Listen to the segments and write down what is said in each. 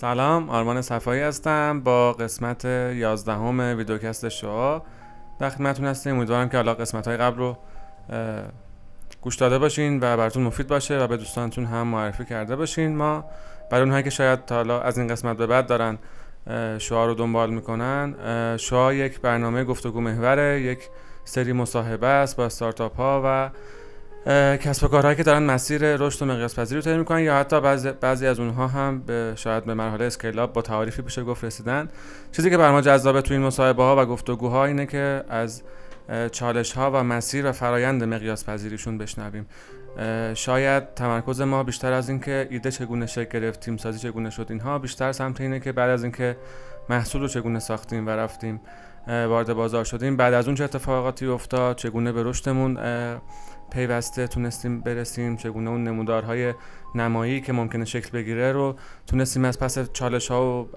سلام، آرمان صفایی هستم با قسمت 11 ویدیوکست شعاع در خدمتتون هستیم. امیدوارم که حالا قسمت‌های قبل رو گوش داده باشین و براتون مفید باشه و به دوستانتون هم معرفی کرده باشین. ما برای اونهایی که شاید تا حالا از این قسمت به بعد دارن شعاع رو دنبال میکنن، شعاع یک برنامه گفتگو محوره، یک سری مصاحبه است با استارتاپ ها و کسب و کارهایی که دارن مسیر رشد و مقیاس پذیری رو طی میکنن یا حتی بعضی از اونها هم شاید به مرحله اسکیل اپ با تعاریفی بشه گفت رسیدن. چیزی که برای ما جذابه تو این مصاحبه ها و گفتگوها اینه که از چالش ها و مسیر و فرایند مقیاس پذیریشون بشنویم. شاید تمرکز ما بیشتر از اینکه ایده چگونه شکل گرفت، تیم سازی چگونه شد، اینها بیشتر سمت اینه که بعد از اینکه محصول رو چگونه ساختیم و رفتیم وارد بازار شدیم، بعد از اون چه اتفاقاتی افتاد، چگونه به رشدمون پیوسته تونستیم برسیم، چگونه اون نمودارهای نمایی که ممکنه شکل بگیره رو تونستیم از پس چالش‌ها و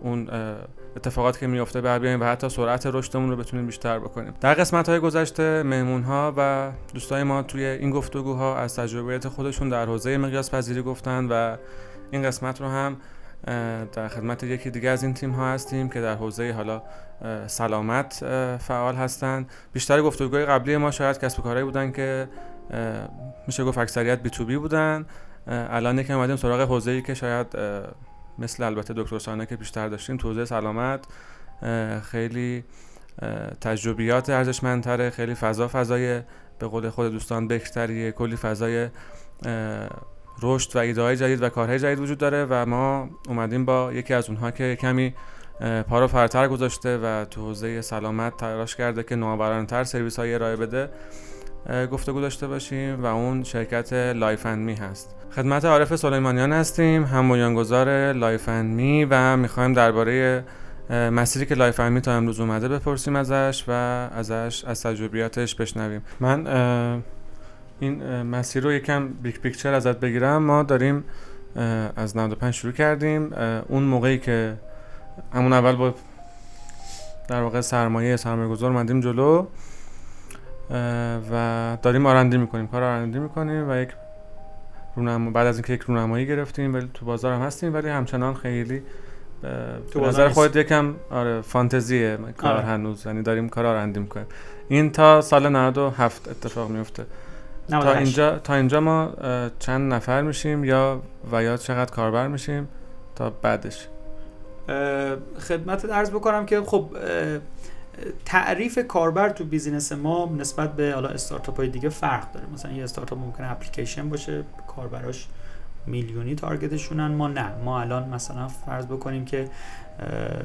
اون اتفاقاتی که میفته بر بیاریم و حتی سرعت رشدمون رو بتونیم بیشتر بکنیم. در قسمت‌های گذشته مهمون‌ها و دوستای ما توی این گفتگوها از تجربیات خودشون در حوزه مقیاس پذیری گفتن و این قسمت رو هم در خدمت یکی دیگه از این تیم‌ها هستیم که در حوزه حالا سلامت فعال هستن. بیشتر گفتگوهای قبلی ما شاید کسب و کارهایی بودن که میشه گفت اکثریت بی تو بی بودن. الان که اومدیم سراغ حوزه‌ای که شاید مثل البته دکتر سانا که بیشتر داشتیم تو حوزه سلامت خیلی تجربیات ارزشمندتره، خیلی فضای به قول خود دوستان بکتریه، کلی فضای رشد و ایده‌های جدید و کارهای جدید وجود داره و ما اومدیم با یکی از اونها که کمی پا رو فراتر گذاشته و تو حوزه سلامت تلاش کرده که نوآورانه‌تر سرویس‌های ارائه بده گفتگو داشته باشیم و اون شرکت لایف اند می هست. خدمت عارف سلیمانیان هستیم، هم بنیانگذار لایف اند می و می‌خوایم درباره مسیری که لایف اند می تا امروز اومده بپرسیم ازش و از تجربیاتش بشنویم. من این مسیر رو یکم بیگ پیکچر ازت بگیرم. ما داریم از 95 شروع کردیم، اون موقعی که همون اول با در واقع سرمایه‌گذار اومدیم جلو و داریم کار آرندی میکنیم و بعد از اینکه یک رونمایی گرفتیم ولی تو بازار هم هستیم، ولی همچنان خیلی تو نظر خودت یکم فانتزیه کار هنوز، یعنی داریم کار آرندی میکنیم. این تا سال 97 اتفاق میفته. تا اینجا ما چند نفر میشیم یا چقدر کاربر میشیم تا بعدش؟ خدمتت عرض بکنم که خب تعریف کاربر تو بیزینس ما نسبت به حالا استارتاپ های دیگه فرق داره. مثلا یه استارتاپ ممکنه اپلیکیشن باشه، کاربراش میلیونی تارگتشونن، ما نه. ما الان مثلا فرض بکنیم که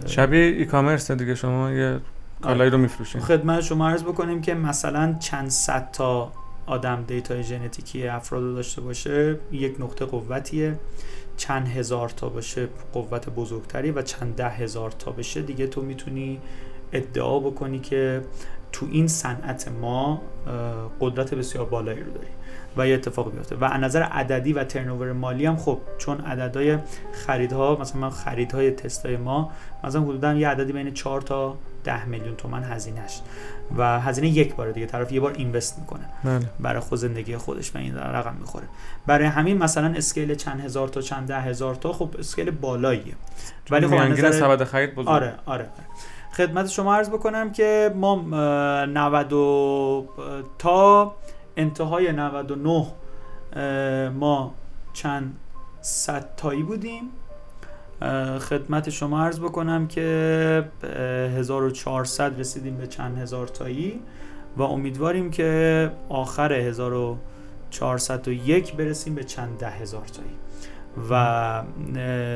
شبیه ای کامرس دیگه، شما یه کالایی رو میفروشین. خدمت شما عرض بکنیم که مثلا چند صد تا آدم دیتای ژنتیکی افراد رو داشته باشه یک نقطه قوتیه، چند هزار تا باشه قوت بزرگتری و چند 10,000 تا بشه دیگه تو میتونی ادعا بکنی که تو این صنعت ما قدرت بسیار بالایی رو داری و یه اتفاق بیفته. و از نظر عددی و ترنوور مالی هم خب چون عددهای خریدها، مثلا من خریدهای تستای ما مثلا حدوداً یه عددی بین 4 تا 10 میلیون تومان هزینه‌اش و هزینه یک بار دیگه طرف یه بار اینوست میکنه برای خود زندگی خودش و این رقم میخوره. برای همین مثلا اسکیل چند هزار تا چند 10,000 تا خب اسکیل بالاییه، ولی خب نظر سبد خرید بزرگ. آره. خدمت شما عرض بکنم که ما 90 تا انتهای 99 ما چند صد تایی بودیم. خدمت شما عرض بکنم که 1400 رسیدیم به چند هزار تایی و امیدواریم که آخر 1401 برسیم به چند 10,000 تایی و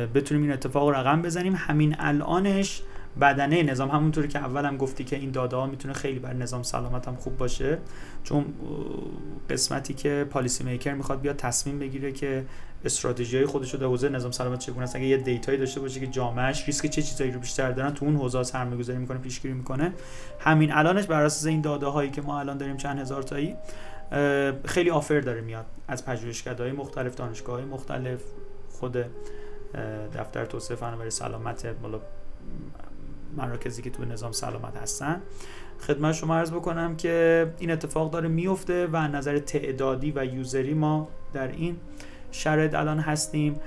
بتونیم این اتفاق رقم بزنیم. همین الانش بدنه نظام، همونطوری که اولم گفتی که این داده ها میتونه خیلی بر نظام سلامت هم خوب باشه، چون قسمتی که پالیسی میکر میخواد بیاد تصمیم بگیره که استراتژی های خودش رو در حوزه نظام سلامت چگونه است، اگه یه دیتایی داشته باشه که جامعهش ریسک چه چیزایی رو بیشتر دارن تو اون حوزه سرمایه‌گذاری میکنه، پیشگیری میکنه. همین الانش بر اساس این داده هایی که ما الان داریم چند هزار تایی خیلی آفر داره میاد از پژوهشکدهای مختلف، دانشگاه‌های مختلف، خود دفتر توسعه فناوری سلامت، بالا مراکزی که تو نظام سلامت هستن. خدمت شما عرض بکنم که این اتفاق داره میفته و از نظر تعدادی و یوزری ما در این شرایط الان هستیم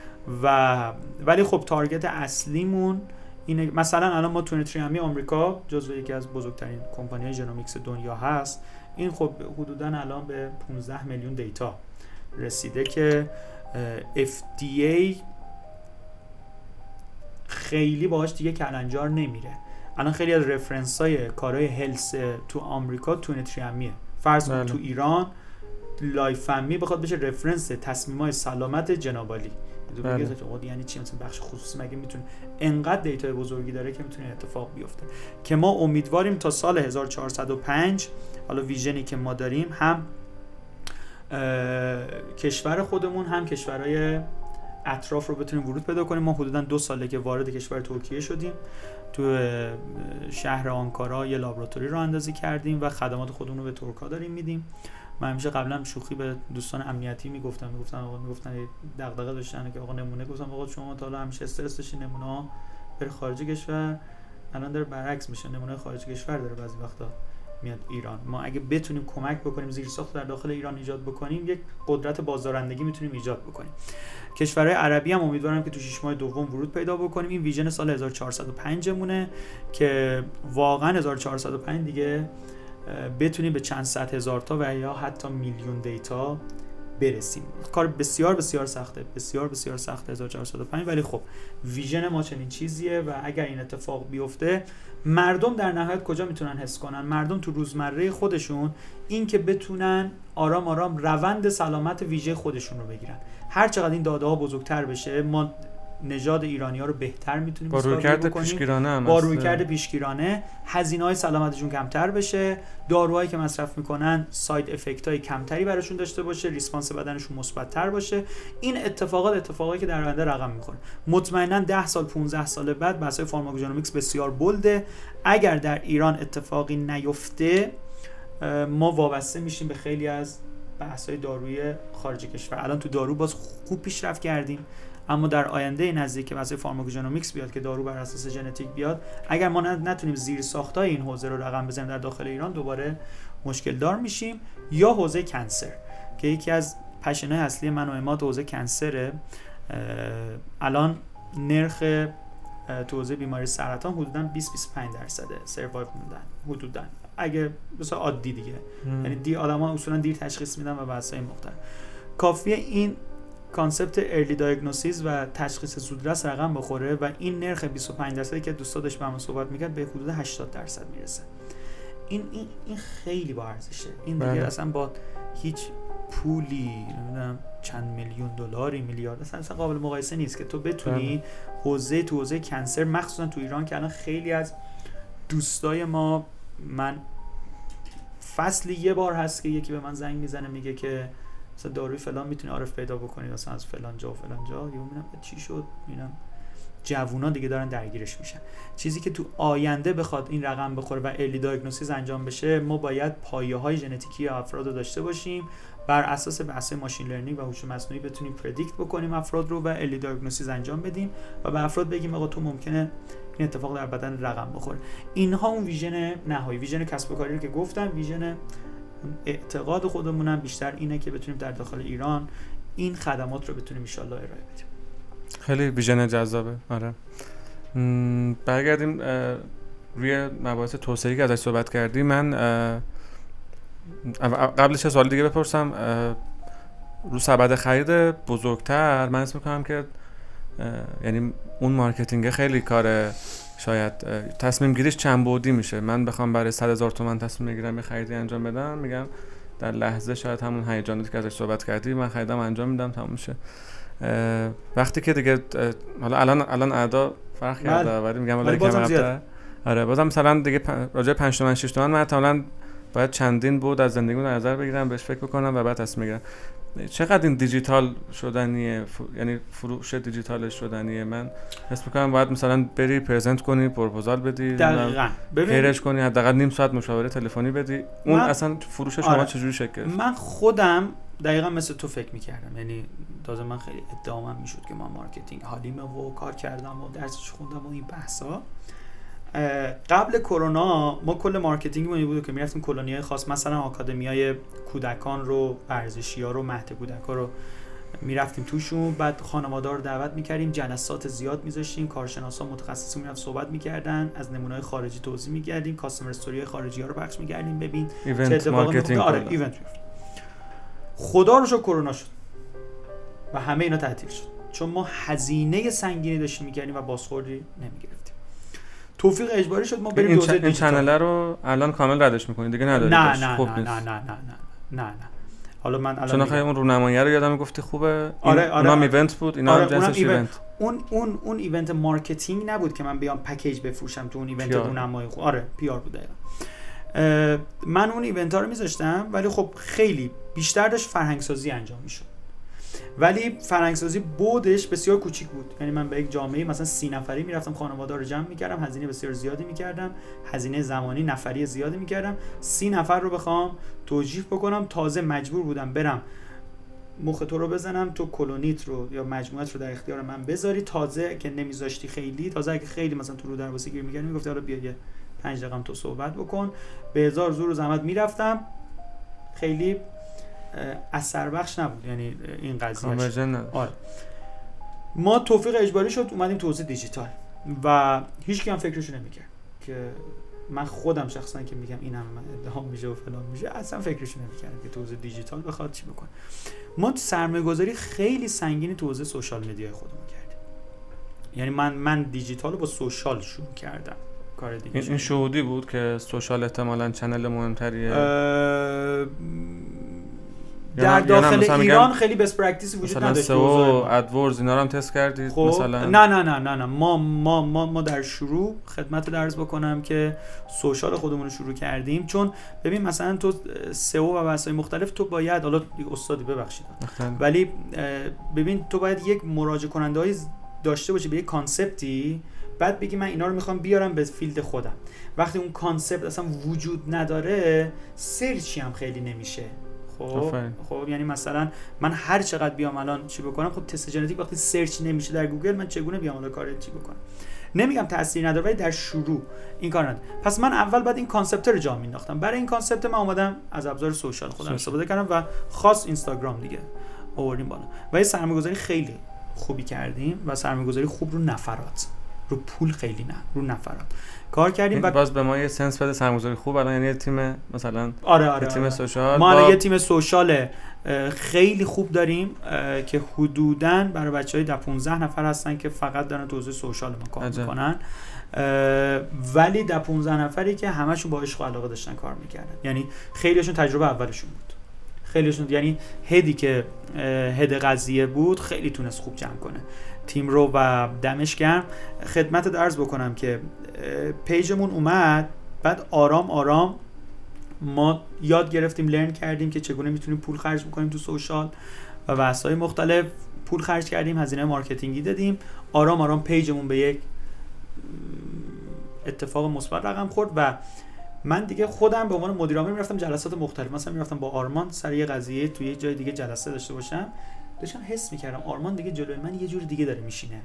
و ولی خب تارگت اصلیمون اینه. مثلا الان ما 23andMe آمریکا جزو یکی از بزرگترین کمپانی‌های ژنومیکس دنیا هست. این خب حدوداً الان به 15 میلیون دیتا رسیده که FDA خیلی باهاش دیگه کلنجار نمیره. الان خیلی از رفرنس‌های کارهای هلس تو آمریکا 23andMe. فرض کن تو ایران LifeAndMe بخواد بشه رفرنس تصمیم‌های سلامت جنابالی. دیگه گفتم خود یعنی چی؟ مثلا بخش خصوصی مگه میتونه انقدر دیتای بزرگی داره که میتونه اتفاق بیفته؟ که ما امیدواریم تا سال 1405 حالا ویژنی که ما داریم هم کشور خودمون هم کشورهای اطراف رو بتونیم ورود پیدا کنیم. ما حدوداً 2 ساله که وارد کشور ترکیه شدیم. تو شهر آنکارا یه لابراتوری رو اندازی کردیم و خدمات خودمون رو به ترکا داریم میدیم. من همیشه قبلا شوخی به دوستان امنیتی میگفتم آقا، میگفتن دغدغه داشتن که آقا نمونه، گفتم آقا شما تا حالا همیشه استرس داشتین نمونه بر خارج کشور، الان داره برعکس میشه، نمونه خارج کشور داره بعضی وقتا میاد ایران. ما اگه بتونیم کمک بکنیم، زیرساخت در داخل ایران ایجاد بکنیم، یک قدرت بازدارندگی میتونیم ایجاد بکنیم. کشورهای عربی هم امیدوارم که تو 6 ماه دوم ورود پیدا بکنیم. این ویژن سال 1405 مونه که واقعا 1405 دیگه بتونیم به چند صد هزار تا و یا حتی میلیون دیتا برسیم. کار بسیار بسیار سخته، بسیار بسیار سخته 1405، ولی خب ویژن ما چنین چیزیه و اگر این اتفاق بیفته مردم در نهایت کجا میتونن حس کنن؟ مردم تو روزمره خودشون، این که بتونن آرام آرام روند سلامت ویژه خودشون رو بگیرن. هر چقدر این داده ها بزرگتر بشه، ما نژاد ایرانی‌ها رو بهتر میتونیم با رویکرد پیشگیرانه، هزینه‌های سلامتشون کمتر بشه، داروهایی که مصرف میکنن ساید افکت‌های کمتری براشون داشته باشه، ریسپانس بدنشون مثبت‌تر باشه. این اتفاقاتی که در آینده رقم میخوره مطمئناً 10 سال 15 سال بعد بحث‌های فارماکوژنومیکس بسیار بلده. اگر در ایران اتفاقی نیفته ما وابسته میشیم به خیلی از بحث‌های دارویی خارج کشور. الان تو دارو باز خوب پیشرفت کردیم، اما در آینده نزدیک که واسه فارماکوژنومیکس بیاد که دارو بر اساس ژنتیک بیاد، اگر ما نتونیم زیرساخت‌های این حوزه رو رقم بزنیم در داخل ایران، دوباره مشکل دار میشیم. یا حوزه کنسر که یکی از پشن‌های اصلی من و اماد حوزه کنسره. الان نرخ تو حوزه بیماری سرطان حدوداً 20-25% سروایو موندن حدوداً، اگه مثلا عادی دیگه، یعنی دی آدما اصولاً دیر تشخیص میدن و واسه این مختلف کافیه این کانسپت ارلی دایگنوستیس و تشخیص زودرس رقم بخوره و این نرخ 25% که دوستا داشت با من صحبت میکرد به حدود 80% میرسه. این خیلی با ارزشه. این دیگه اصلا با هیچ پولی، نمیدونم چند میلیون دلاری، میلیارد، اصلا قابل مقایسه نیست که تو بتونی حوزه کنسر، مخصوصا تو ایران که الان خیلی از دوستای ما، من فصلی یه بار هست که یکی به من زنگ میزنه میگه که مثلا داروی فلان میتونی عارف پیدا بکنی مثلا از فلان جا و فلان جا، یا میبینم چی شد، میبینم جوونا دیگه دارن درگیرش میشن. چیزی که تو آینده بخواد این رقم بخوره و ارلی دایگنوستیس انجام بشه، ما باید پایه‌های ژنتیکی افراد رو داشته باشیم، بر اساس بحث ماشین لرنینگ و هوش مصنوعی بتونیم پردیکت بکنیم افراد رو و ارلی دایگنوستیس انجام بدیم و به افراد بگیم آقا تو ممکنه این اتفاق در بدن رقم بخوره. اینها اون ویژن نهایی، ویژن کسب و کاری رو که گفتم، ویژن اعتقاد خودمونم بیشتر اینه که بتونیم در داخل ایران این خدمات رو بتونیم ان شاءالله ارائه بدیم. خیلی ویژن جذابه. آره، برگردیم روی مباحث توسعه‌ای که ازش صحبت کردی. من قبلش یه سوال دیگه بپرسم. رو سبد خرید بزرگتر من اسم می‌کنم که یعنی اون مارکتینگ خیلی کار شاید تصمیم گیریش چند بعدی میشه. من بخوام برای 100,000 تومان تصمیم بگیرم یه خریدی انجام بدم، میگم در لحظه شاید همون هیجانی که ازش صحبت کردی، من خریدم انجام میدم تموم میشه. وقتی که دیگه حالا الان اعداد فرق کرده، ولی میگم حالا کم رفته. آره، بازم مثلا دیگه راجع 5 تومن 6 تومن من مثلا باید چندین بود از زندگیم در نظر بگیرم، بهش فکر بکنم و بعد تصمیم بگیرم. چقدر این دیجیتال شدنیه، یعنی فروش دیجیتال شدنیه؟ من حس می‌کنم باید مثلا بری پرزنت کنی، پروپوزال بدی، دقیقاً پیرش کنی، حداقل نیم ساعت مشاوره تلفنی بدی. اون اصلا فروش شما چجوری شکل گرفت؟ من خودم دقیقاً مثل تو فکر می‌کردم، یعنی تازه من خیلی ادعام می‌شد که من مارکتینگ حالیمه و کار کردم و درسش خوندم و این بحثا. قبل کرونا ما کل مارکتینگمون این بود که می‌رفتیم کلونی‌های خاص، مثلا آکادمی‌های کودکان رو، ورزشی‌ها رو، مهد کودک‌ها رو میرفتیم توشون، بعد خانواده رو دعوت میکردیم، جلسات زیاد میذاشتیم، کارشناسا متخصصا میرفتن صحبت میکردن، از نمونه‌های خارجی توضیح میکردیم، کاستمر استوری خارجی‌ها رو پخش میکردیم، ببین چه اتفاقی افتاد. آره ایونت رفت. خدا رو شکر کرونا شد و همه اینا تعطیل شد، چون ما هزینه سنگینی داشتیم میکردیم و بازخوردی نمیگرفتیم. توفیق اجباری شد ما بریم دوزه این چنل رو الان کامل ردش می‌کنید دیگه، ندارید. نه. حالا من الان چون آخه اون رونمایی رو یادم گفتی خوبه. آره اونم ایونت بود، اینا هم جنسش ایونت. اون ایونت مارکتینگ نبود که من بیام پکیج بفروشم تو اون ایونت رونمایی. آره پی آر بود دقیقاً. من اون ایونت ها رو می‌ذاشتم، ولی خب خیلی بیشتر داشت فرهنگسازی انجام می‌شد. ولی فرهنگسازی بودش بسیار کوچیک بود، یعنی من به یک جامعه مثلا 30 نفری میرفتم، خانواده رو جمع میکردم، هزینه بسیار زیادی میکردم، هزینه زمانی نفری زیادی میکردم، 30 نفر رو بخوام توجیه بکنم، تازه مجبور بودم برم مخ تو رو بزنم، تو کلونیت رو یا مجموعت رو در اختیار من بذاری، تازه که نمیذاشتی خیلی، تازه اگه خیلی مثلا تو رو در واسه گیر میکردی میگفتی حالا بیا 5 دقیقه تو صحبت بکن، به هزار زور و زحمت میرفتم، خیلی اثر بخش نبود یعنی این قضیه. آره ما توفیق اجباری شد، اومدیم تو حوزه دیجیتال و هیچ کی هم فکرش نمی‌کرد که من خودم شخصا که میگم اینم ادعا میشه و فلان میشه، اصلا فکرش نمی‌کردم که تو حوزه دیجیتال بخواد چی بکنه. ما سرمایه‌گذاری خیلی سنگینی تو حوزه سوشال مدیای خودمون کردیم، یعنی من دیجیتال رو با سوشال شروع کردم. کار دیگه این شهودی بود که سوشال احتمالاً چنل مهمتریه در داخل ایران، خیلی بس پرکتیس وجود نداشت. مثلا سئو ادورز اینا رو هم تست کردید؟ خب مثلا نه ما در شروع خدمت رو عرض بکنم که سوشال خودمون رو شروع کردیم، چون ببین مثلا تو سئو و بحث‌های مختلف تو باید، حالا استادی ببخشید ولی ببین تو باید یک مراجع کننده‌ای داشته باشی به یک کانسپتی، بعد بگی من اینا رو میخوام بیارم به فیلد خودم. وقتی اون کانسپت اصلا وجود نداره، سرچی هم خیلی نمیشه. خب یعنی مثلا من هر چقدر بیام الان چی بکنم، خب تست ژنتیک وقتی سرچ نمیشه در گوگل، من چگونه بیام الان کار چی بکنم؟ نمیگم تأثیر نداره ولی در شروع این کار نداره. پس من اول بعد این کانسپت رو جا مینداختم، برای این کانسپت من اومدم از ابزار سوشال خودم استفاده کردم و خاص اینستاگرام دیگه آوردیم بالا و یه سرمایه‌گذاری خیلی خوبی کردیم و سرمایه‌گذاری خوب رو نفرات، رو پول خیلی نه، رو نفرات کار کردیم. باز به ما یه سنس بده سرمایه‌گذاری خوب الان، یعنی تیم مثلا آره تیم سوشال، ما یه تیم سوشال خیلی خوب داریم که حدوداً برای بچه‌های 10-15 نفر هستن که فقط دارن تو حوزه سوشال ما کار می‌کنن، ولی 10-15 نفری که همشون با عشق و علاقه داشتن کار می‌کردن، یعنی خیلیشون تجربه اولشون بود، خیلیشون یعنی هدی که هد قضیه بود خیلی تونست خوب جمع کنه تیم رو و دمش گرم. خدمتت عرض بکنم که پیجمون اومد، بعد آرام ما یاد گرفتیم، لرن کردیم که چگونه میتونیم پول خرج بکنیم تو سوشال و وسایل مختلف، پول خرج کردیم، هزینه مارکتینگی دادیم، آرام پیجمون به یک اتفاق مثبت رقم خورد و من دیگه خودم به عنوان مدیر عامل میرفتم جلسات مختلف، مثلا میرفتم با آرمان سر یه قضیه توی یه جای دیگه جلسه داشته باشم، داشتم حس میکردم آرمان دیگه جلوی من یه جور دیگه داره میشینه،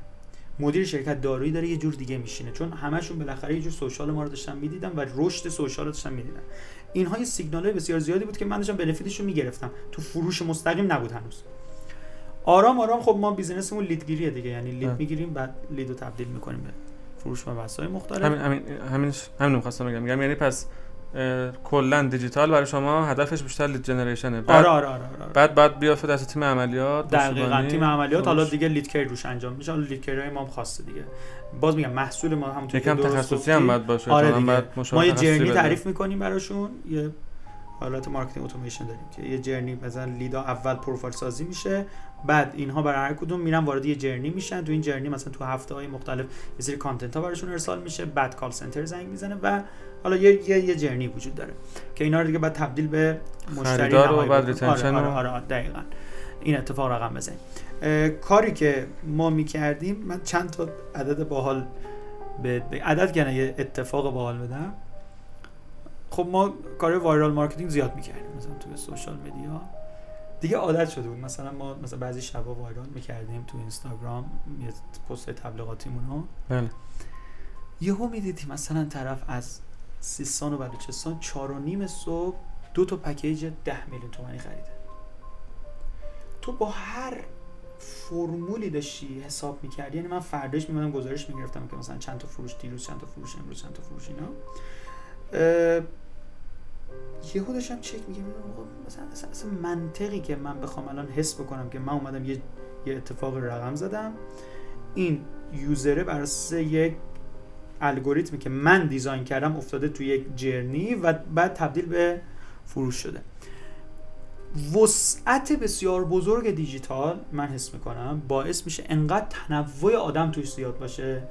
مدیر شرکت دارویی داره یه جور دیگه میشینه، چون همشون بالاخره یه جور سوشال ما رو داشتن میدیدن و رشد سوشال رو داشتن میدیدن. اینها یه سیگنالای بسیار زیادی بود که من داشتم بنفیتش رو میگرفتم، تو فروش مستقیم نبود هنوز. آرام خب ما بیزینسمون لیدگیریه دیگه، یعنی لید میگیریم بعد لیدو تبدیل میکنیم به فروش و وسایل مختلف. همین می‌خواستم بگم، یعنی پس کلا دیجیتال برای شما هدفش بیشتر لید جنریشنه. آره. بعد بیافت از تیم عملیات، دقیقاً تیم عملیات حالا دیگه لید کری روش انجام میشه، حالا لید کری ما هم خاصه دیگه. باز میگم محصول ما همونطور که درست تخصصی هم باید باشه، ما یه جرنی تعریف می‌کنیم براشون، یه حالت مارکتینگ اتوماسیون داریم که یه جرنی مثلا لیدا اول پروفایل سازی میشه، بعد اینها برای هر کدوم میرن وارد یه جرنی میشن، تو این جرنی مثلا تو هفته‌های مختلف یه سری کانتنت ها براشون ارسال میشه، بعد کال سنتر زنگ میزنه و حالا یه جرنی وجود داره که اینا رو دیگه بعد تبدیل به مشتری نهایی بعد آره دقیقاً این اتفاق رقم بزنه. کاری که ما میکردیم، من چند تا عدد باحال به عدد کنه یه اتفاق باحال بدم. خب ما کار وایرال مارکتینگ زیاد میکردیم مثلا توی سوشال مدیا، دیگه عادت شده بود، مثلا ما مثلا بعضی شبا وایرال میکردیم تو اینستاگرام یه پست تبلیغاتیمونو، بله یهو میدیدیم مثلا طرف از سیستان و بلوچستان 4:30 صبح 2 تا پکیج 10 میلیون تومانی خریده. تو با هر فرمولی داشتی حساب می‌کردی، یعنی من فرداش می‌مدم گزارش می‌گرفتم که مثلا چند تا فروش دیروز، چند تا فروش امروز، چند تا فروش اینا، یه خودش هم چک می‌گم مثلا منطقی که من بخوام الان حس بکنم که من اومدم یه اتفاق رقم زدم، این یوزره بر اساس یک الگوریتمی که من دیزاین کردم افتاده توی یک جرنی و بعد تبدیل به فروش شده. وسعت بسیار بزرگ دیجیتال من حس میکنم باعث میشه انقدر تنوع آدم توی زیاد باشه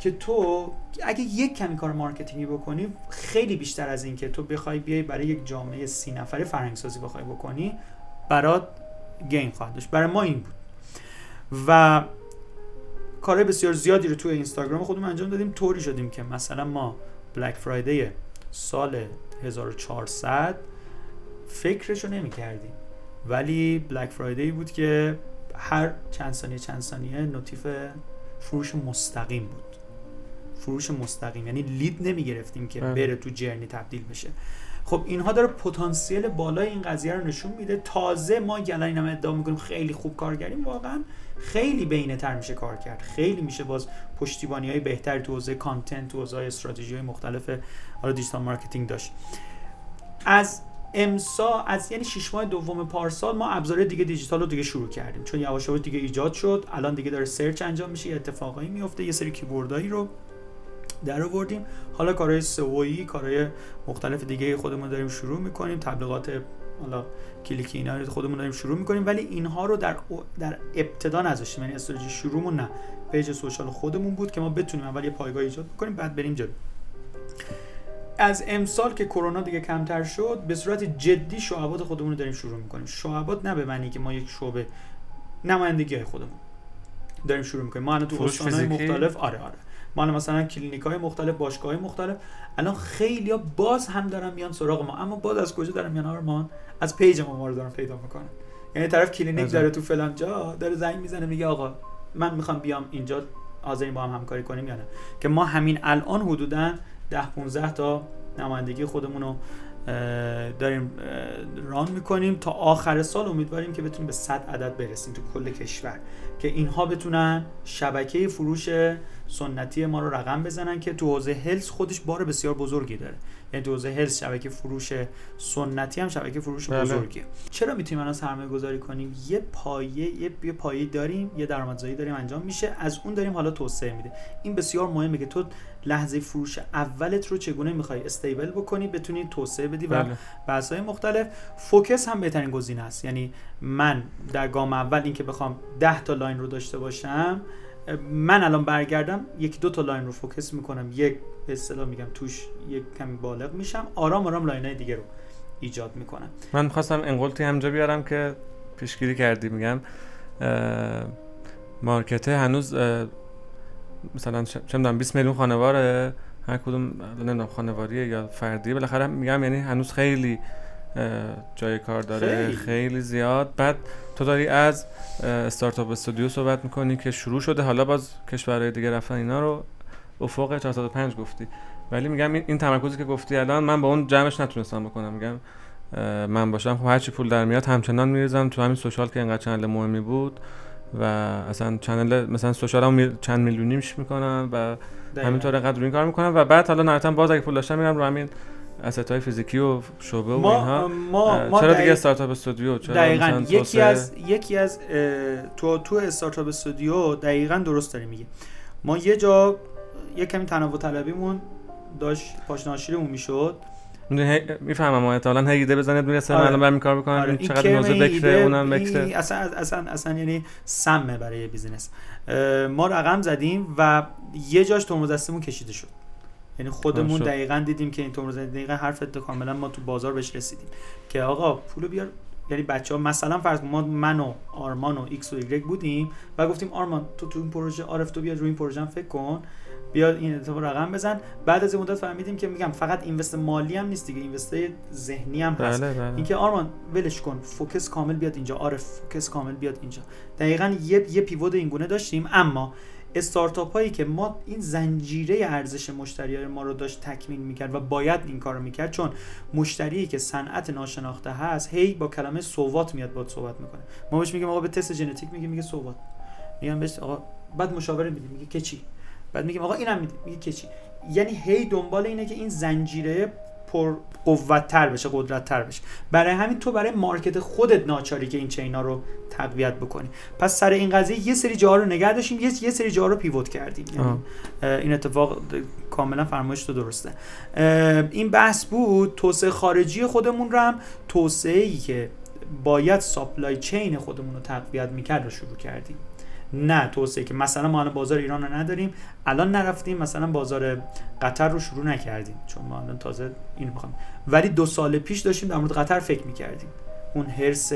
که تو اگه یک کمی کار مارکتینگی بکنی، خیلی بیشتر از این که تو بخوای بیای برای یک جامعه 30 نفره فرهنگسازی بخوای بکنی، برات گیم خواهد داشت. برای ما این بود و کارهای بسیار زیادی رو توی اینستاگرام خودمون انجام دادیم. طوری شدیم که مثلا ما بلک فرایدی سال 1400 فکرش رو نمی کردیم، ولی بلک فرایدی بود که هر چند ثانیه نوتیف فروش مستقیم بود. فروش مستقیم یعنی لید نمی گرفتیم که بره تو جرنی تبدیل بشه. خب اینها داره پتانسیل بالای این قضیه رو نشون میده. تازه ما الان اینم ادعا میکنیم خیلی خوب کار کردیم، واقعا خیلی بینه‌تر میشه کار کرد، خیلی میشه باز پشتیبانی‌های بهتری تو حوزه کانتنت، تو حوزه استراتژی‌های مختلف حالا دیجیتال مارکتینگ داشت. از یعنی 6 ماه دوم پارسال ما ابزار دیگه دیجیتال رو دیگه شروع کردیم، چون یواش یواش دیگه ایجاد شد. الان دیگه داره سرچ انجام میشه، اتفاقایی میفته، یه سری کیبوردایی رو در آوردیم. حالا کارهای سئویی، کارهای مختلف دیگه خودمون داریم شروع میکنیم، تبلیغات حالا کلیکی اینا رو خودمون داریم شروع میکنیم، ولی اینها رو در ابتدا نذاشتیم. یعنی استراتژی شروعمون نه، پیج سوشال خودمون بود که ما بتونیم اول یه پایگاه ایجاد بکنیم بعد بریم جلو. از امسال که کرونا دیگه کمتر شد، به صورت جدی شعبات خودمون رو داریم شروع میکنیم. شعبات نه به معنی که ما یک شعبه، نمایندگی‌های خودمون داریم شروع میکنیم. ما الان تو استان‌های مختلف آره ما مثلا کلینیک‌های مختلف، باشگاه‌های مختلف، الان خیلی‌ها باز هم دارن میان سراغ ما. اما باز از کجا دارن میان آرمان؟ از پیج ما رو دارن پیدا میکنن. یعنی طرف کلینیک داره تو فلان جا، داره زنگ میزنه میگه آقا من میخوام بیام اینجا، حاضرین با هم همکاری کنیم یا نه؟ که ما همین الان حدوداً 10-15 تا نمایندگی خودمون رو داریم ران میکنیم. تا آخر سال امیدواریم که بتونیم به 100 عدد برسیم تو کل کشور، که اینها بتونن شبکه فروش سنتی ما رو رقم بزنن، که تو حوزه هلس خودش بار بسیار بزرگی داره. یعنی تو حوزه هلس شبکه فروش سنتی هم شبکه فروش بزرگیه. چرا میتونیم الان سرمایه گذاری کنیم؟ یه پایه داریم، یه درآمدزایی داریم انجام میشه، از اون داریم حالا توسعه میده. این بسیار مهمه که تو لحظه فروش اولت رو چگونه میخوای استیبل بکنی، بتونی توسعه بدی و بحث‌های مختلف. فوکس هم بهترین گزینه است. یعنی من در گام اول اینکه بخوام 10 تا لاین رو داشته باشم، من الان برگردم یک دو تا لاین رو فوکس میکنم، یک به اصطلاح میگم توش یک کمی بالغ میشم، آرام لاین‌های دیگه رو ایجاد میکنم. من می‌خواستم انقل توی همجا بیارم که پیشگیری کردی. میگم مارکت هنوز مثلا چه میدونم 20 میلیون خانواره، هر کدوم نمیدونم خانواریه یا فردیه، بالاخره میگم یعنی هنوز خیلی جای کار داره، خیلی زیاد. بعد تو داری از استارتاپ استودیو صحبت میکنی که شروع شده، حالا باز کشورهای دیگه رفتن، اینا رو افق 405 گفتی، ولی میگم این تمرکزی که گفتی الان من با اون جمعش نتونستم بکنم. میگم من باشم خب هرچی پول در میاد همچنان میریزم تو همین سوشال که انقدر چنل مهمی بود و اصلا چنل مثلا سوشالم چند میلیونیمش میکنم و همینطور انقدر روی این کار میکنم و بعد حالا نهایتاً باز اگه پول داشتم میرم رو همین اسطای فیزیکی و شعبه و اینها. چرا دیگه استارتاپ استودیو؟ چرا دقیقاً یکی از تو استارتاپ استودیو دقیقاً درست داری میگی. ما یه جا یه کمی تنوع طلبیمون داشت پاشناشیرمون میشد. میفهمم ما احتمالاً ایده بزنید میرسه الان برمی کار بکنن. آره. چقدر موضوع بکره اونم بکره اصلا یعنی سمه برای بیزینس. ما رقم زدیم و یه جاش ترمز دستمون کشیده شد. یعنی خودمون دقیقاً دیدیم که این ترمز دقیقاً حرفت کاملا ما تو بازار بهش رسیدیم که آقا پولو بیار. یعنی بچه‌ها مثلا فرض کن من و آرمان و ایکس و ایگرگ بودیم و گفتیم آرمان تو این پروژه، عارف تو بیا روی این پروژه هم فکر کن، بیا این اتفاق رقم بزن. بعد از این مدت فهمیدیم که میگم فقط اینوست مالی هم نیست دیگه، اینوست ذهنی هم هست. اینکه آرمان ولش کن، فوکس کامل بیاد اینجا، عارف فوکس کامل بیاد اینجا. دقیقاً یه پیوت اینگونه داشتیم. اما استارتاپ هایی که ما این زنجیره ارزش مشتریان ما رو داشت تکمیل میکرد و باید این کارو میکرد، چون مشتری که صنعت ناشناخته هست هی با کلمه سووات میاد باهات صحبت میکنه. ما بهش میگیم آقا به تست ژنتیک میگه سووات، میگم بهش آقا بعد مشاوره میدیم میگه که چی، بعد میگیم آقا اینم میدیم میگه که چی. یعنی هی دنبال اینه که این زنجیره پر قوت‌تر بشه، قدرت‌تر بشه. برای همین تو برای مارکت خودت ناچاری که این چینا رو تقویت بکنی. پس سر این قضیه یه سری جاها رو نگه داشتیم، یه سری جاها رو پیوت کردیم. یعنی این اتفاق کاملا فرمایش تو درسته. این بحث بود. توسعه خارجی خودمون رو هم، توسعه‌ای که باید سپلای چین خودمون رو تقویت می‌کرد رو شروع کردیم. نه توسعه که مثلا ما الان بازار ایران رو نداریم، الان نرفتیم مثلا بازار قطر رو شروع نکردیم، چون ما الان تازه اینو می‌خوام. ولی 2 سال پیش داشتیم در مورد قطر فکر می‌کردیم. اون حرص،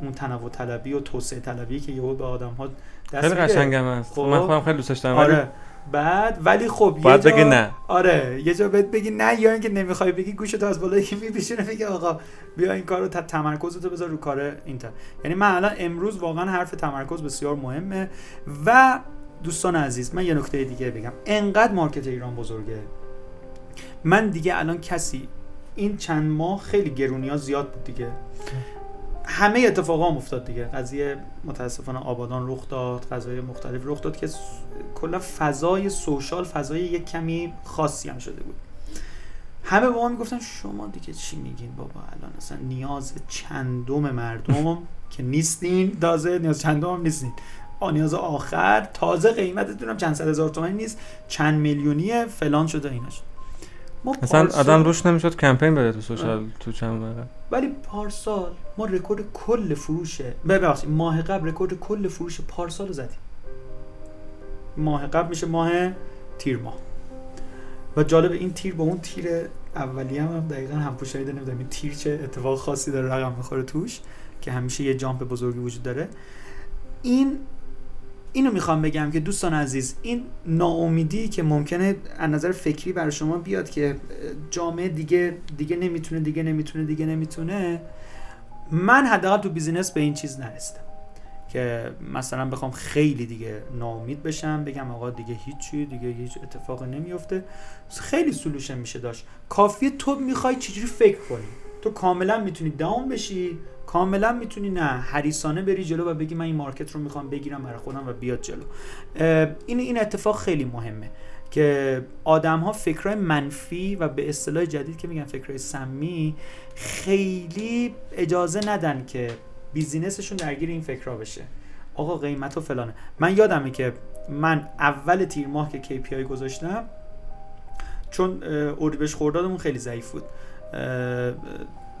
اون تنوع طلبی و توسعه طلبی که یهو به آدم‌ها دست می‌ده. خیلی قشنگم است. خب. من خودم خیلی دوست داشتم. آره. بعد ولی خب یه جا نه. آره یه جا بهت بگی نه، یا اینکه نمیخوای بگی گوشتو از بالایی که میپیشونه بگه آقا بیا این کارو تمرکزتو بذار رو کار اینتر. یعنی من الان امروز واقعا حرف تمرکز بسیار مهمه. و دوستان عزیز من یه نکته دیگه بگم، انقدر مارکت ایران بزرگه، من دیگه الان کسی این چند ماه خیلی گرونی‌ها زیاد بود دیگه، همه اتفاقا هم افتاد دیگه، قضیه متاسفانه آبادان رخ داد، قضاهای مختلف رخ داد که کلا فضای سوشال فضای یک کمی خاصی هم شده بود. همه با ما میگفتن شما دیگه چی میگین بابا، الان اصلا نیاز چندم مردم که نیستین، تازه نیاز چندم هم نیستین، نیاز آخر، تازه قیمتتون هم چند صد هزار تومانی نیست، چند میلیونیه فلان شده اینا شد. مثلا آدم روش نمیشد کمپین بده تو سوشال تو چند ماه. ولی پارسال ما رکورد کل فروشه، ببخشید ماه قبل رکورد کل فروش پارسال رو زدیم. ماه قبل میشه ماه تیر ماه، و جالب این تیر با اون تیر اولیه هم دقیقاً همپوشایی داره. نمیدونم این تیر چه اتفاق خاصی داره رقم میخوره توش که همیشه یه جامپ بزرگی وجود داره. اینو میخوام بگم که دوستان عزیز، این ناامیدی که ممکنه از نظر فکری برای شما بیاد که جامعه دیگه نمیتونه، من حداقل تو بیزینس به این چیز نرسیدم که مثلا بخوام خیلی دیگه ناامید بشم بگم آقا دیگه هیچی، دیگه هیچ اتفاق نمیفته. خیلی سلوشن میشه داشت، کافیه تو میخوای چجوری فکر کنی. تو کاملا میتونی داون بشی، کاملا میتونی نه حریصانه بری جلو و بگی من این مارکت رو میخوام بگیرم برای خودم و بیاد جلو. این اتفاق خیلی مهمه که آدم‌ها فکرای منفی و به اصطلاح جدید که میگن فکرای سمی خیلی اجازه ندن که بیزینسشون درگیر این فکرها بشه. آقا قیمت و فلانه. من یادمه که من اول تیر ماه که KPI گذاشتم، چون اردیبهشت خردادمون خیلی ضعیف بود،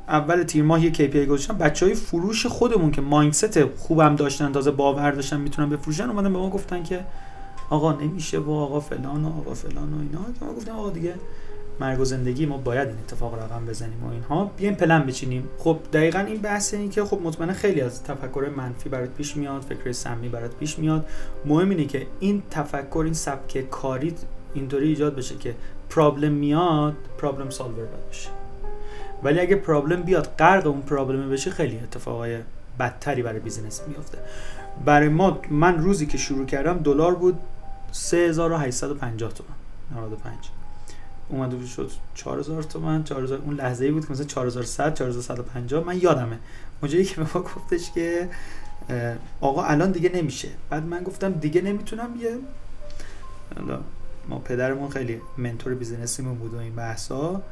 اول تیر ماه یه KPI گذاشتم. بچهای فروش خودمون که مایندست خوبم داشتن، تازه باور داشتن میتونن بفروشن، اومدن به ما گفتن که آقا نمیشه با آقا فلان و اینا. ما گفتیم آقا دیگه مرگ و زندگی، ما باید این اتفاق رقم بزنیم و اینها، بیایم پلن بچینیم. خب دقیقاً این بحثیه که خب مطمئنا خیلی از تفکر منفی برات پیش میاد، فکر سمی برات پیش میاد. مهم اینه که این تفکر، این سبک کاری اینطوری ایجاد بشه که پرابلم میاد، پرابلم سالور بشه. ولی اگه پرابلم بیاد غرق اون پرابلم بشه، خیلی اتفاقای بدتری برای بیزینس میفته. برای ما، من روزی که شروع کردم دلار بود 3850 تومان 95، اومد و شد 4000 تومان 4000. اون لحظه‌ای بود که مثلا 4100 4150 من یادمه، اونجایی که به ما گفتش که آقا الان دیگه نمیشه. بعد من گفتم دیگه نمیتونم. یه ما پدرمون خیلی منتور بیزینسیمون بود و این بحثا،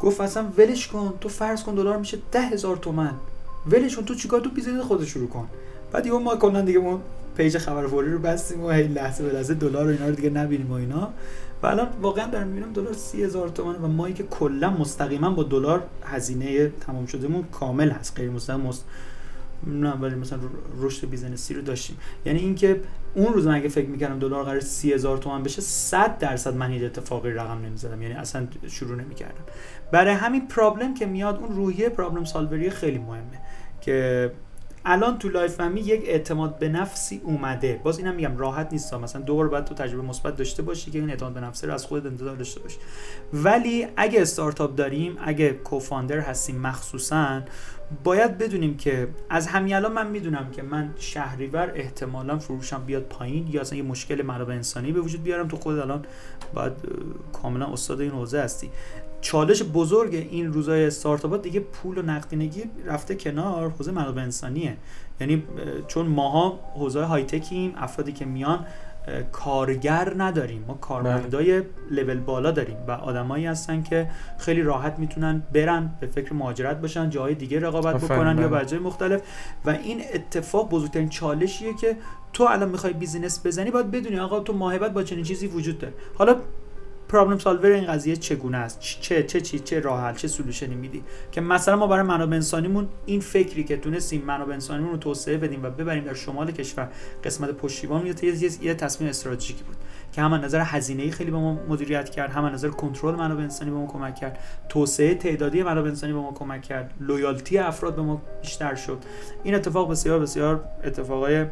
گفت اصلا ولش کن، تو فرض کن دلار میشه 10,000 تومان، ولش کن، تو چیکار، تو بیزینس خودت شروع کن. بعد یهو ما کلا دیگه ما پیج خبر فوری رو بستیم و هی لحظه به لحظه دلار و اینا رو دیگه نبینیم و اینا. و الان واقعا دارم میبینم دلار 30,000 تومانه و مایی که کلا مستقیما با دلار هزینه تمام شدهمون کامل هست، غیر مستقیم نه، ولی مثلا رشد بیزینسی رو داشتیم. یعنی اینکه اون روز من اگه فکر می‌کردم دلار قرار 30,000 تومان بشه، 100% من هیچ اتفاقی رقم نمی‌زدم، یعنی اصلا شروع نمی‌کردم. برای همین پرابلم که میاد، اون روحیه پرابلم سالوری خیلی مهمه که الان تو لایف اندمی یک اعتماد به نفسی اومده. باز اینم میگم راحت نیست، مثلا دوباره باید تو تجربه مثبت داشته باشی که این اعتماد به نفس رو از خودت انتظار داشته باشی. ولی اگه استارتاپ داریم، اگه کوفاندر هستیم مخصوصا، باید بدونیم که از همین الان من میدونم که من شهریور احتمالاً فروشم بیاد پایین یا اصلا یه مشکل منابع انسانی به وجود بیارم. تو خود الان باید کاملا استاد این حوزه هستی. چالش بزرگ این روزای استارتاپ‌ها دیگه پول و نقدینگی رفته کنار، حوزه منابع انسانیه. یعنی چون ماها حوزه های تکیم، افرادی که میان کارگر نداریم، ما کارمندای لول بالا داریم و آدمایی هستن که خیلی راحت میتونن برن به فکر مهاجرت باشن، جاهای دیگه رقابت بکنن یا برجای مختلف. و این اتفاق بزرگترین چالشیه که تو الان میخوای بیزینس بزنی باید بدونی آقا تو ماهیت با چنین چیزی وجود داره. حالا پرابلم سالور این قضیه چگونه است، چه راه حل، چه سولوشنی میدی که مثلا ما برای منابع انسانیمون این فکری که تونستیم منابع انسانیمون رو توسعه بدیم و ببریم در شمال کشور قسمت پشتیبان یه تصمیم استراتژیکی بود که هم از نظر هزینه‌ای خیلی به ما مدیریت کرد، هم از نظر کنترل منابع انسانی به ما کمک کرد، توسعه تعدادی منابع انسانی به ما کمک کرد، لویالتی افراد به ما بیشتر شد. این اتفاق بسیار بسیار اتفاقای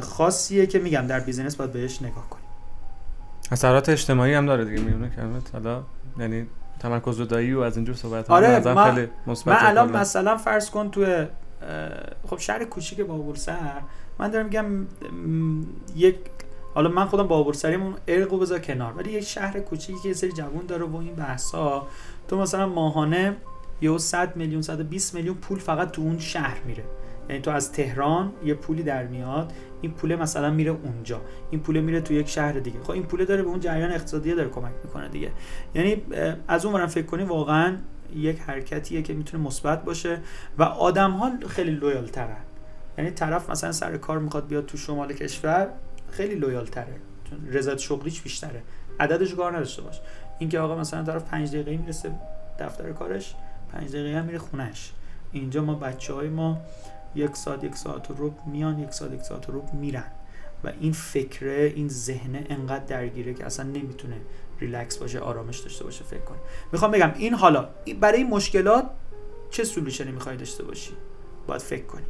خاصیه که میگم در بیزینس باید بهش نگاه کنیم. اثرات اجتماعی هم داره دیگه، میونه کلمت حالا یعنی تمرکز زدایی و از اینجور صحبت ها. آره خیلی مثبت. من الان مثلا فرض کن توی خب شهر کوچیک بابلسر، من دارم میگم یک، حالا من خودم بابلسریم ارقو بذار کنار، ولی یک شهر کوچیکی که یه سری جوان داره و این بحثا، تو مثلا ماهانه یهو 100 میلیون 120 میلیون پول فقط تو اون شهر میره. یعنی تو از تهران یه پولی در میاد، این پوله مثلا میره اونجا، این پوله میره تو یک شهر دیگه. خب این پوله داره به اون جریان اقتصادی داره کمک میکنه دیگه. یعنی از اون ورم فکر کنی واقعا یک حرکتیه که میتونه مثبت باشه و آدم‌ها خیلی لویال ترن. یعنی طرف مثلا سر کار میخواد بیاد تو شمال کشور، خیلی لویال تره، چون رضایت شغلیش بیشتره. عددش کار نداشته باش، اینکه آقا مثلا طرف 5 دقیقه میرسه دفتر کارش، 5 دقیقه میره خونه‌ش. اینجا ما بچهای ما یک ساعت و ربع میان، یک ساعت و ربع میرن و این فکره، این ذهنه انقدر درگیره که اصلا نمیتونه ریلکس باشه، آرامش داشته باشه، فکر کنه. میخوام بگم این حالا برای این مشکلات چه سولوشنی میخوای داشته باشی باید فکر کنی،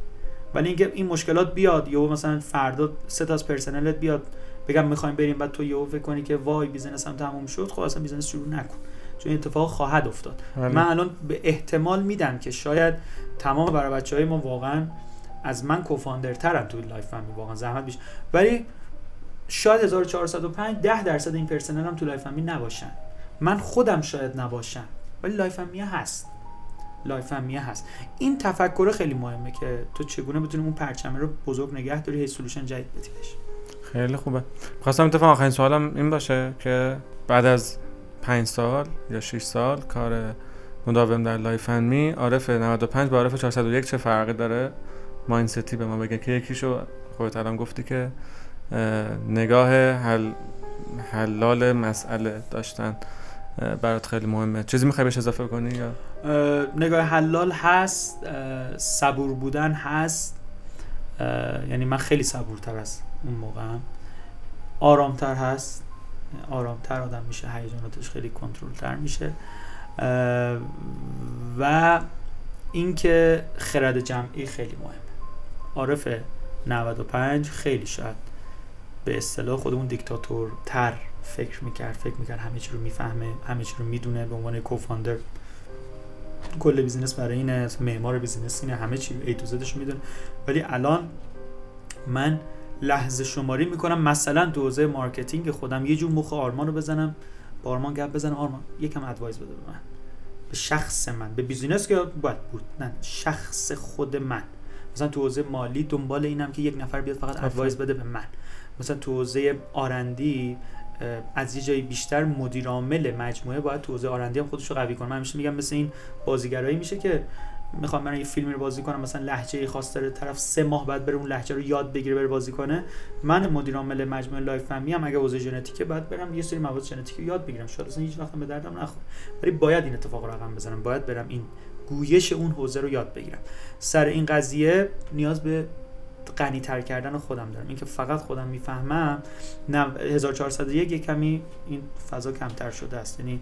ولی اینکه این مشکلات بیاد یا مثلا فردا 3 تا از پرسنلت بیاد بگم میخوایم بریم، بعد تو یهو فکر کنی که وای بیزنس هم تموم شد، خب اصلا بیزنس شروع نکن، چون اتفاق خواهد افتاد. من الان به احتمال میدم که شاید تمام برای بچهای ما واقعا از من کوفاندرترن تو لایف اندمی، واقعا زحمت بیش، ولی شاید 1405 10% این پرسنل هم تو لایف اندمی نباشن، من خودم شاید نباشم، ولی لایف اندمی هست، لایف اندمی هست. این تفکر خیلی مهمه که تو چگونه بتونی اون پرچمه رو بزرگ نگه داری، هی سولوشن جدید بدیش. خیلی خوبه. می‌خواستم اتفاقا آخرین سوالم این باشه که بعد از 5 سال یا 6 سال کار مداوم در لایف اندمی، عارف 95 با عارف 401 چه فرقی داره؟ مایندستی به ما بگه که یکیشو خودت الان گفتی که نگاه حلال مسئله داشتن برات خیلی مهمه. چیزی میخوای بهش اضافه کنی یا؟ نگاه حلال هست، صبور بودن هست، یعنی من خیلی صبورتر از اون موقعم، آرامتر هست، آرامتر آدم میشه، هیجاناتش خیلی کنترل‌تر میشه، و اینکه خرد جمعی خیلی مهمه. عارف 95 خیلی شاید به اصطلاح خودمون دیکتاتور تر فکر میکرد همه چی رو میفهمه، همه چی رو میدونه، به عنوان کوفاندر کل بیزینس برای اینه، معمار بیزینس اینه، همه چی ای تو زدش میدونه. ولی الان من لحظه شماری میکنم، مثلا تو حوزه مارکتینگ خودم یه جور مخ آرمان رو بزنم، با آرمان گپ بزنم، آرمان یکم ادوایس بده به من، به شخص من، به بیزینس که باید بود، نه شخص خود من. مثلا تو حوزه مالی دنبال اینم که یک نفر بیاد فقط ادوایس بده به من. مثلا تو حوزه آرندی از یه جایی بیشتر مدیر عامل مجموعه باید تو حوزه آرندی هم خودش رو قوی کنه. من همیشه میگم مثلا این بازیگرایی میشه که میخوام من یه فیلمی رو بازی کنم، مثلا لهجه خاص داره، طرف 3 ماه بعد بره اون لهجه رو یاد بگیره بره بازی کنه. من مدیر عامل مجموعه لایف اندمی هم اگه حوزه ژنتیکه بعد برم یه سری مواد ژنتیکی یاد بگیرم، شاید اصلا هیچ وقت به دردم نخوره، ولی باید این اتفاق رو رقم بزنم، باید برم این گویش اون حوزه رو یاد بگیرم. سر این قضیه نیاز به غنی تر کردن خودم دارم، اینکه فقط خودم میفهمم. 1401 یه کمی این فضا کمتر شده است، یعنی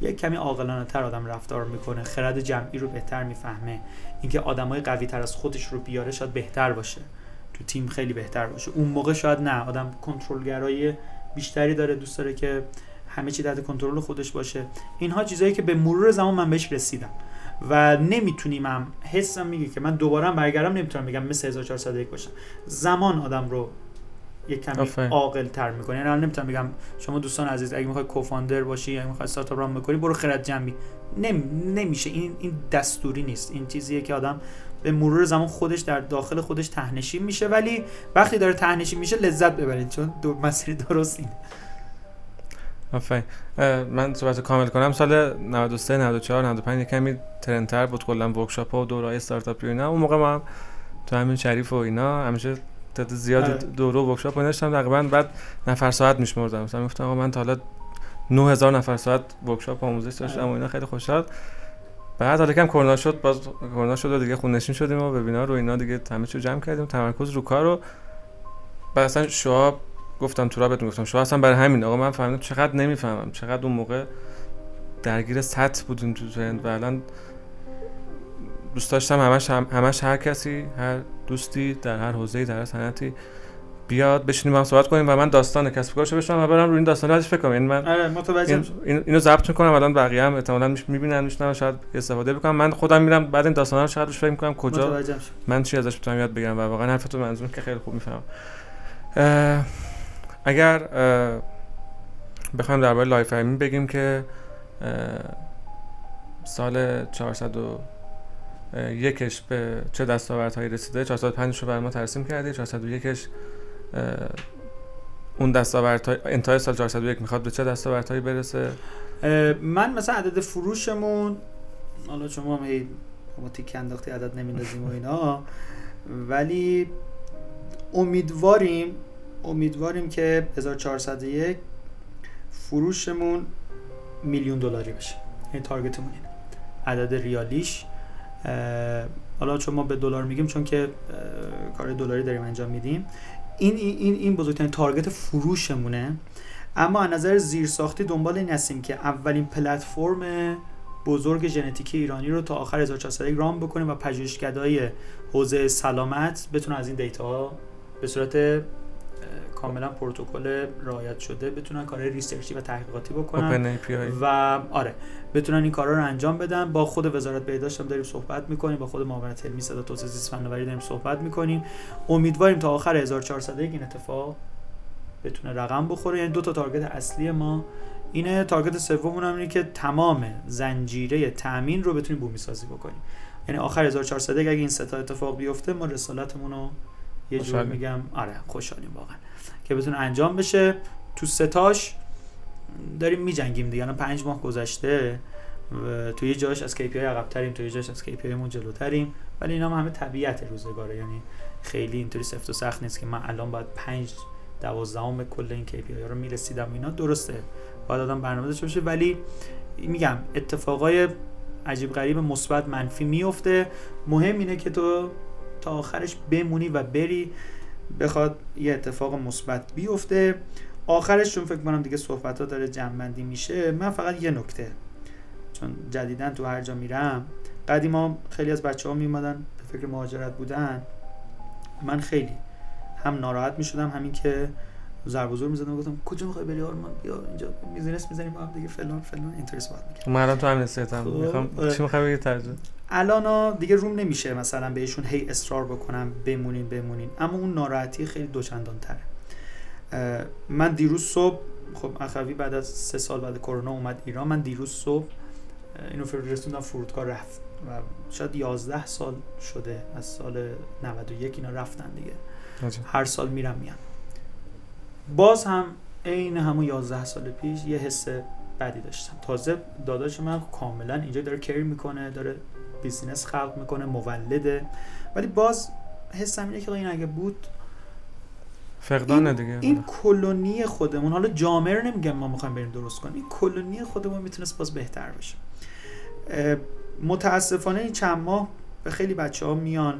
یک کمی عاقلانه‌تر آدم رفتار میکنه، خرد جمعی رو بهتر میفهمه، اینکه آدمای قوی تر از خودش رو بیاره شاید بهتر باشه، تو تیم خیلی بهتر باشه. اون موقع شاید نه، آدم کنترل‌گرایی بیشتری داره، دوست داره که همه چی تحت کنترل خودش باشه. اینها چیزایی که به مرور زمان من بهش رسیدم و نمیتونیمم، حسم میگه که من دوباره برگردم، نمیتونم بگم مثل 1401 باشم. زمان آدم رو یک کمی عاقل‌تر می‌کنه. یعنی الان نمیتونم بگم شما دوستان عزیز اگه می‌خوای کوفاندر باشی یا می‌خوای استارتاپ ران بکنی برو خرد جمعی، نمیشه. این دستوری نیست، این چیزیه که آدم به مرور زمان خودش در داخل خودش ته‌نشین میشه، ولی وقتی داره ته‌نشین میشه لذت ببرید چون مسیر درست اینه. آفرین. من صحبت کامل کنم، سال 93 94 95 کمی ترندتر بود کلا ورکشاپ‌ها و دوره‌های استارتاپی و اینا. اون موقع من تو همین شریف و اینا همیشه تا زیاد دوره ورکشاپ داشتم، تقریبا بعد نفر ساعت میشمردم، مثلا میگفتم آقا من تا حالا 9000 نفر ساعت ورکشاپ آموزش داشتم و اینا، خیلی خوشحال. بعد حالا کم کرونا شد، باز کرونا شد و دیگه خونه‌نشین شدیم و وبینار رو اینا دیگه همه چی جمع کردیم، تمرکز رو کار رو. بعد اصلا شعاع گفتم تو رابطه، گفتم شعاع اصلا برای همین آقا من فهمیدم چقدر نمیفهمم، چقدر اون موقع درگیر سطح بودیم تو ترند و الان دوست داشتم همش هر کسی، هر دوستی در هر حوزه‌ای در هر صنعتی بیاد بشینیم با هم صحبت کنیم و من داستان کسب و کارش بشنوم و برام روی این داستان ازش فکر کنم. یعنی من آره متوجهم، اینو ضبط می‌کنم الان، بقیه هم احتمالاً می‌بینن میشنون، شاید استفاده بکنم. من خودم میرم بعد این داستانا رو شاید روش فکر می‌کنم کجا من چی ازش می‌تونم یاد بگیرم و واقعاً حرف تو منظور که خیلی خوب می‌فهمم. اگر بخوایم درباره لایف اندمی بگیم که سال 400 یکش به چه دستاوردهایی رسیده، 405 رو برای ما ترسیم کردی، 401ش اون دستاوردها انتهای سال 401 میخواد به چه دستاوردهایی برسه. من مثلا عدد فروشمون، حالا شما هم هی تیک انداختی عدد نمیندازیم و اینا، ولی امیدواریم که 1401 فروشمون $1,000,000 بشه. این تارگتمون اینه، عدد ریالیش. حالا چون ما به دلار میگیم چون که کار دلاری داریم انجام میدیم، این بزرگترین تارگت فروشمونه. اما از نظر زیرساختی دنبال این هستیم که اولین پلتفرم بزرگ ژنتیکی ایرانی رو تا آخر 1401 رام بکنیم و پژوهشگرای حوزه سلامت بتونن از این دیتاها به صورت کاملا پروتکل رعایت شده بتونن کارهای ریسرچی و تحقیقاتی بکنن و آره بتونن این کارا رو انجام بدن. با خود وزارت بهداشت هم داریم صحبت میکنیم، با خود معاونت علمی صدا توسعه زیست فناوری داریم صحبت میکنیم. امیدواریم تا آخر 1401 این اتفاق بتونه رقم بخوره. یعنی دو تا تارگت اصلی ما اینه. تارگت سوممون هم اینه که تمام زنجیره تامین رو بتونیم بومی سازی بکنیم. یعنی آخر 1401 اگه این سه تا اتفاق بیفته ما رسالتمون رو یه جور میگم آره خوشحالیم واقعا که بتونه انجام بشه. تو ستاش داریم میجنگیم دیگه، الان 5 ماه گذشته و تو یه جاش از KPI عقب‌تریم، تو یه جاش از KPI مون جلوتریم، ولی اینا همه طبیعت روزگاره. یعنی خیلی اینطوری سفت و سخت نیست که من الان باید 5/12 کل این KPI رو میرسیدم. اینا درسته باید آدم برنامه‌ریزی بشه، ولی میگم اتفاقای عجیب غریب مثبت منفی میفته. مهم اینه که تو تا آخرش بمونی و بری بخواد یه اتفاق مثبت بیفته. آخرش چون فکر کنم دیگه صحبت‌ها داره جمع‌بندی میشه، من فقط یه نکته، چون جدیداً تو هر جا میرم، قدیما خیلی از بچه‌ها میومدن به فکر مهاجرت بودن، من خیلی هم ناراحت میشدم، همین که ضرب زور می‌زدم گفتم کجا می‌خوای بری آرمان، بیا اینجا بیزینس می‌زنیم با هم دیگه فلان اینترست باید می‌گیرم. من الان تو همین سیستم می‌خوام چی می‌خوام بگم ترجمه الانا دیگه روم نمیشه مثلا بهشون هی اصرار بکنم بمونین، اما اون ناراحتی خیلی دوچندان تره. من دیروز صبح، خب اخوی بعد از 3 سال بعد کرونا اومد ایران، من دیروز صبح اینو فرستادم فرودگاه رفت و شاید 11 سال شده از سال 91 اینا رفتن دیگه آجا. هر سال میرم میام، باز هم عین همون 11 سال پیش یه حس بدی داشتم. تازه داداش من کاملا اینجا داره کری میکنه، داره بیزینس خلق میکنه، مولده، ولی باز حسم اینه که این اگه بود فقدانه دیگه. این کلونی خودمون، حالا جامعه رو نمیگم ما میخوایم بریم درست کنیم، این کلونی خودمون میتونست باز بهتر بشه. متاسفانه این چند ماه به خیلی بچه‌ها میان،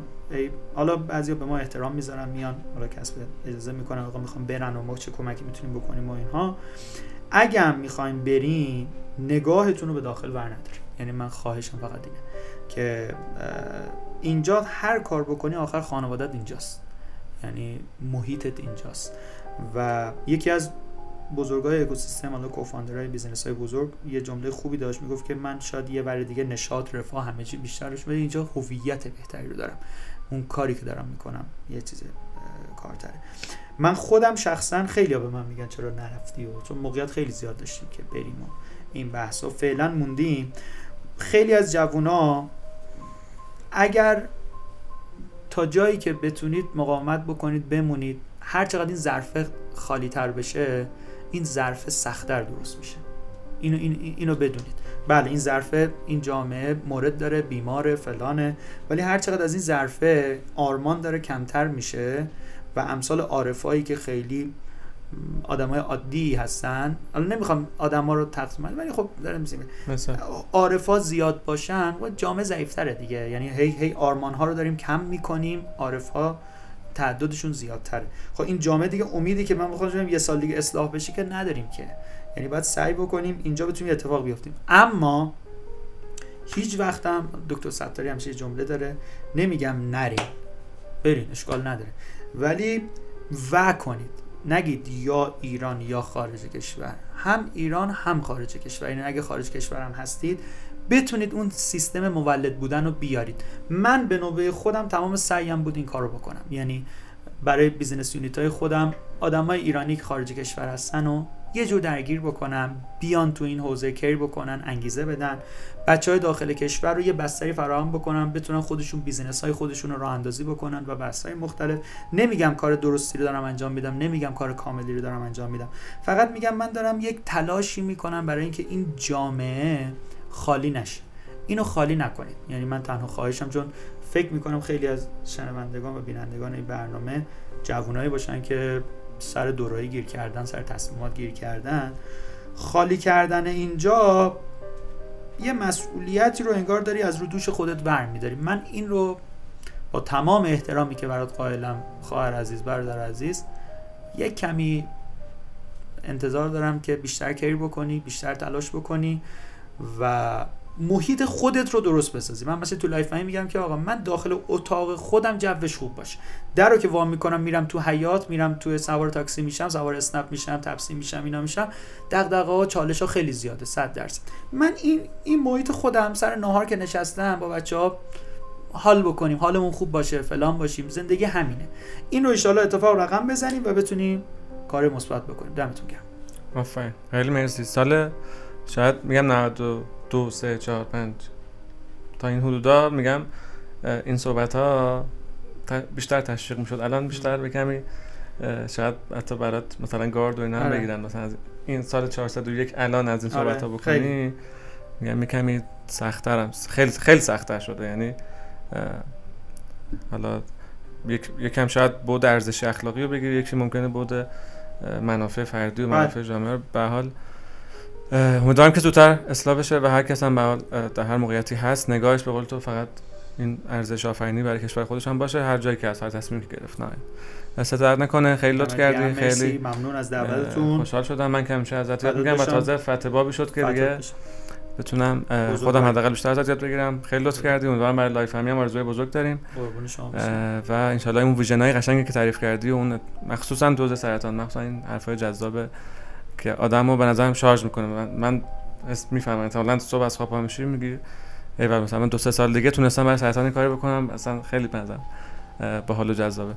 حالا بعضیا به ما احترام میذارن میان، حالا کسب اجازه میکنن آقا میخوام برن و ما چه کمکی میتونیم بکنیم و اینها، اگه میخواین برین نگاهتون رو به داخل ور ندارین. یعنی من خواهشم فقط اینه که اینجا هر کار بکنی آخر خانوادت اینجاست، یعنی محیطت اینجاست. و یکی از بزرگای اکوسیستم، حالا کوفاندرای بیزنس‌های بزرگ، یه جمله خوبی داشت، میگفت که من شاید یه ور دیگه نشاط، رفاه، همه چی بیشترش، ولی اینجا هویت بهتری رو دارم، اون کاری که دارم میکنم یه چیز کارتره. من خودم شخصا خیلی‌ها به من میگن چرا نرفتی و چون موقعیت خیلی زیاد داشتیم که بریم و این بحثا، فعلا موندیم. خیلی از جوونا اگر تا جایی که بتونید مقاومت بکنید بمونید، هر چقدر این ظرفه خالی‌تر بشه این ظرفه سخت‌تر درست میشه. اینو بدونید. بله این ظرفه، این جامعه مورد داره، بیماره، فلانه، ولی هر چقدر از این ظرفه آرمان داره کمتر میشه و امثال عارفایی که خیلی آدمای عادی هستن، الان نمیخوام آدما رو تقسیم کنم ولی خب دارم میگم مثلا عارفا زیاد باشن و جامعه ضعیف‌تره دیگه. یعنی هی آرمان‌ها رو داریم کم می‌کنیم، عارف‌ها تعدادشون زیادتره. خب این جامعه دیگه امیدی که من می‌خوام یه سال دیگه اصلاح بشه که نداریم که، یعنی باید سعی بکنیم اینجا بتونیم اتفاق بیافتیم. اما هیچ وقت هم دکتر ستاری همیشه جمله داره، نمیگم نرین، برین اشکال نداره، ولی و کنید، نگید یا ایران یا خارج کشور، هم ایران هم خارج کشور. یعنی اگه خارج کشور هم هستید بتونید اون سیستم مولد بودن رو بیارید. من به نوبه خودم تمام سعیم بود این کار رو بکنم، یعنی برای بیزنس یونیت های خودم آدمای ایرانی که خارج کشور هستن و یه جور درگیر بکنم، بیان تو این حوزه کاری بکنن، انگیزه بدن، بچهای داخل کشور رو یه بستری فراهم بکنم بتونن خودشون بیزینس های خودشون رو راه اندازی بکنن و بحث‌های مختلف. نمیگم کار درستی رو دارم انجام میدم، نمیگم کار کاملی رو دارم انجام میدم، فقط میگم من دارم یک تلاشی میکنم برای اینکه این جامعه خالی نشه. اینو خالی نکنید. یعنی من تنها خواهشم، چون فکر میکنم خیلی از شنوندگان و بینندگان این برنامه جوانایی باشن که سر دورایی گیر کردن، سر تصمیمات گیر کردن، خالی کردن اینجا یه مسئولیتی رو انگار داری از رو دوش خودت برمی‌داری. من این رو با تمام احترامی که برات قائلم، خواهر عزیز، برادر عزیز، یک کمی انتظار دارم که بیشتر کاری بکنی، بیشتر تلاش بکنی و محیط خودت رو درست بسازی. من مثلا تو لایف میگم که آقا من داخل اتاق خودم جوش خوب باشه، در رو که وام میکنم میرم تو حیاط، میرم تو سوار تاکسی میشم، سوار اسنپ میشم، تپسی میشم، اینا میشم، دغدغه ها چالش ها خیلی زیاده 100%. من این محیط خودم سر نهار که نشستم با بچه‌ها حال بکنیم، حالمون خوب باشه، فلان باشیم، زندگی همینه. این رو ان شاءالله اتفاق رقم بزنیم و بتونیم کار مثبت بکنیم. دمتون گرم. آفرین. خیلی مرسی. سال شاید میگم 92-3-4-5 تا این حدودا میگم این صحبت ها بیشتر تشویق میشد. الان بیشتر به کمی شاید حتی برات مثلا گارد و اینا هم بگیرن، مثلا از این سال 401 الان از این صحبت ها بکنی خیلی. میگم کمی سخت‌ترم، خیلی سخت‌تر شده. یعنی حالا یکم شاید بود ارزش اخلاقی رو بگیری، یکی ممکنه بود منافع فردی و منافع جامعه رو. به حال امیدوارم که زودتر اصلاح بشه و هر کس هم به حال در هر موقعیتی هست نگاهش به قول تو فقط این ارزش آفرینی برای کشور خودش هم باشه، هر جایی که از هر تصمیمی که گرفت. نه سترد نکنه. خیلی لطف کردی، خیلی ممنون از دعوتتون، خوشحال شدم. من کمیشه ازت یاد میگم و تازه فتح‌بابی شد که دیگه بتونم خودم حداقل بیشتر ازت یاد بگیرم. خیلی لطف کردی. امیدوارم برای لایف امی هم آرزوی بزرگ داریم و ان شاءالله اون ویژنای قشنگی که تعریف کردی، اون مخصوصا دوز سرطان، مخصوصا این حرفای جذاب که آدمو به نظرم شارژ میکنه. من میفهمم مثلا صبح از خواب پا میشی میگی ایول مثلا من 2-3 سال دیگه تونستم برای سرطان کاری بکنم، اصلا خیلی به نظرم باحال و جذابه.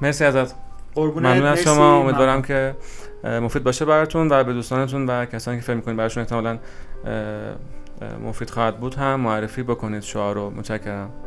مرسی ازت. ممنون از شما. امیدوارم که مفید باشه براتون و به دوستانتون و کسانی که فکر میکنید براشون احتمالاً مفید خواهد بود هم معرفی بکنید شعاع رو. متشکرم.